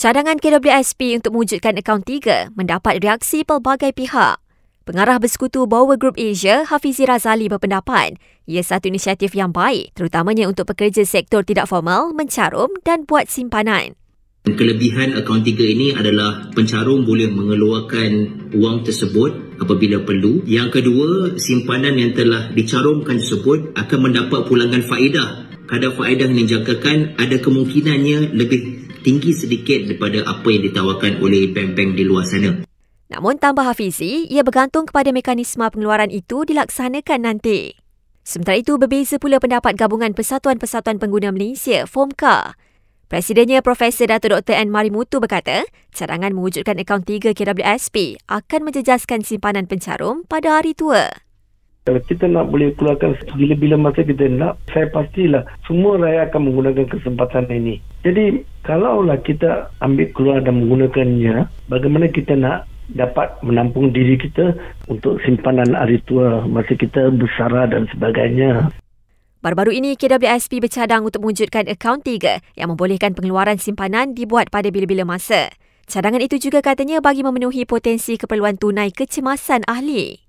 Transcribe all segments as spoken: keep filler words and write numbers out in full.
Cadangan K W S P untuk mewujudkan akaun tiga mendapat reaksi pelbagai pihak. Pengarah Bersekutu Bower Group Asia, Hafizie Razali berpendapat ia satu inisiatif yang baik, terutamanya untuk pekerja sektor tidak formal, mencarum dan buat simpanan. Kelebihan akaun tiga ini adalah pencarum boleh mengeluarkan wang tersebut apabila perlu. Yang kedua, simpanan yang telah dicarumkan tersebut akan mendapat pulangan faedah. Kadar faedah yang dijangkakan ada kemungkinannya lebih tinggi sedikit daripada apa yang ditawarkan oleh bank-bank di luar sana. Namun tambah Hafizie, ia bergantung kepada mekanisme pengeluaran itu dilaksanakan nanti. Sementara itu, berbeza pula pendapat Gabungan Persatuan-Persatuan Pengguna Malaysia, FOMCA. Presidennya Profesor Dato' Doktor N. Marimuthu berkata, cadangan mewujudkan akaun tiga K W S P akan menjejaskan simpanan pencarum pada hari tua. Kalau kita nak boleh keluarkan bila-bila masa kita nak, saya pastilah semua rakyat akan menggunakan kesempatan ini. Jadi, kalaulah kita ambil keluar dan menggunakannya, bagaimana kita nak dapat menampung diri kita untuk simpanan hari tua masa kita bersara dan sebagainya. Baru-baru ini, K W S P bercadang untuk mewujudkan akaun tiga yang membolehkan pengeluaran simpanan dibuat pada bila-bila masa. Cadangan itu juga katanya bagi memenuhi potensi keperluan tunai kecemasan ahli.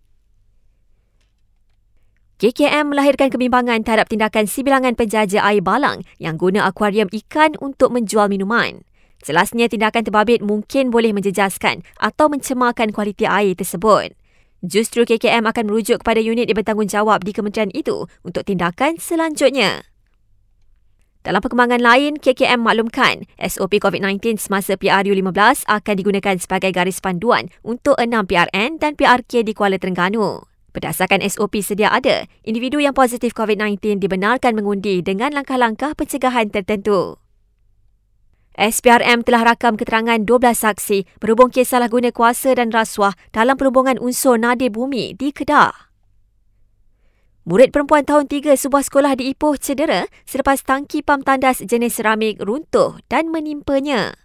K K M melahirkan kebimbangan terhadap tindakan si bilangan penjaja air balang yang guna akuarium ikan untuk menjual minuman. Jelasnya, tindakan terbabit mungkin boleh menjejaskan atau mencemarkan kualiti air tersebut. Justru K K M akan merujuk kepada unit yang bertanggungjawab di kementerian itu untuk tindakan selanjutnya. Dalam perkembangan lain, K K M maklumkan S O P COVID sembilan belas semasa P R U lima belas akan digunakan sebagai garis panduan untuk enam P R N dan P R K di Kuala Terengganu. Berdasarkan S O P sedia ada, individu yang positif COVID sembilan belas dibenarkan mengundi dengan langkah-langkah pencegahan tertentu. S P R M telah rakam keterangan dua belas saksi berhubung kes salahguna kuasa dan rasuah dalam perhubungan unsur nadir bumi di Kedah. Murid perempuan tahun tiga sebuah sekolah di Ipoh cedera selepas tangki pam tandas jenis seramik runtuh dan menimpanya.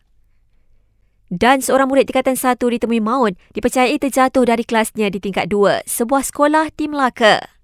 Dan seorang murid tingkatan satu ditemui maut dipercayai terjatuh dari kelasnya di tingkat dua sebuah sekolah di Melaka.